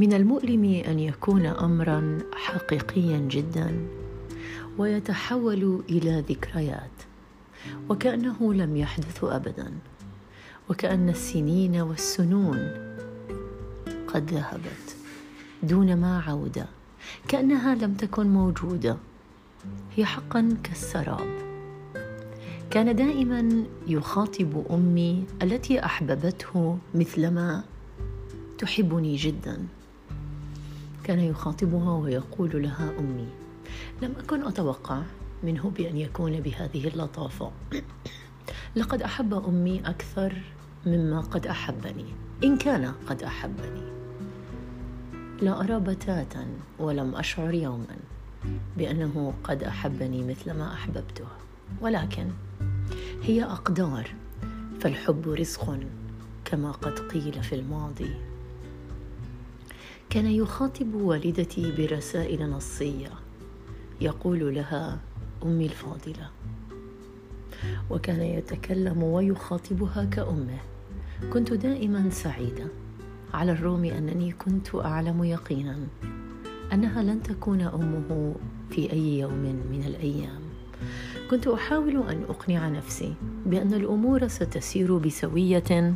من المؤلم أن يكون أمرا حقيقيا جدا ويتحول إلى ذكريات، وكأنه لم يحدث أبدا، وكأن السنين والسنون قد ذهبت دون ما عودة، كأنها لم تكن موجودة. هي حقا كالسراب. كان دائما يخاطب أمي التي أحببته مثلما تحبني جدا. كان يخاطبها ويقول لها أمي. لم أكن أتوقع منه بأن يكون بهذه اللطافة. لقد أحب أمي أكثر مما قد أحبني، إن كان قد أحبني. لا أرى بتاتا ولم أشعر يوما بأنه قد أحبني مثلما أحببته، ولكن هي أقدار، فالحب رزق كما قد قيل في الماضي. كان يخاطب والدتي برسائل نصية يقول لها أمي الفاضلة، وكان يتكلم ويخاطبها كأمه. كنت دائما سعيدة، على الرغم أنني كنت أعلم يقينا أنها لن تكون أمه في أي يوم من الأيام. كنت أحاول أن أقنع نفسي بأن الأمور ستسير بسوية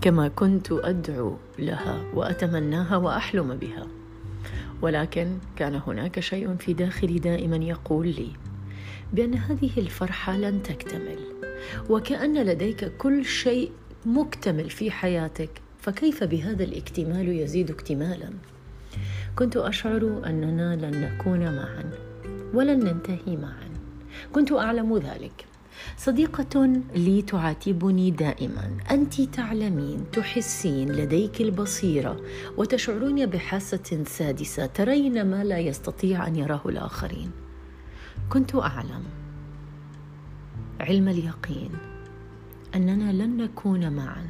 كما كنت أدعو لها وأتمناها وأحلم بها، ولكن كان هناك شيء في داخلي دائما يقول لي بأن هذه الفرحة لن تكتمل، وكأن لديك كل شيء مكتمل في حياتك، فكيف بهذا الاكتمال يزيد اكتمالا؟ كنت أشعر أننا لن نكون معا ولن ننتهي معا، كنت أعلم ذلك. صديقة لي تعاتبني دائما، أنت تعلمين، تحسين، لديك البصيرة وتشعرين بحاسة سادسة، ترين ما لا يستطيع أن يراه الآخرين. كنت أعلم علم اليقين أننا لن نكون معا.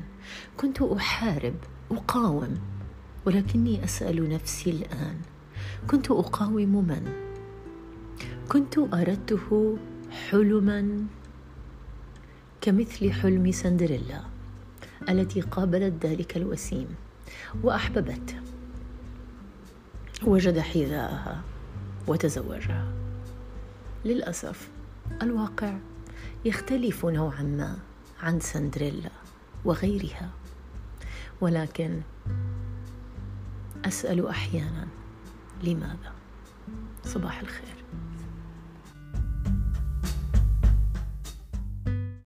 كنت أحارب، أقاوم، ولكني أسأل نفسي الآن، كنت أقاوم من؟ كنت أردته حلما كمثل حلم سندريلا التي قابلت ذلك الوسيم وأحببته، وجد حذاءها وتزوجها. للأسف الواقع يختلف نوعا ما عن سندريلا وغيرها، ولكن أسأل أحيانا لماذا؟ صباح الخير.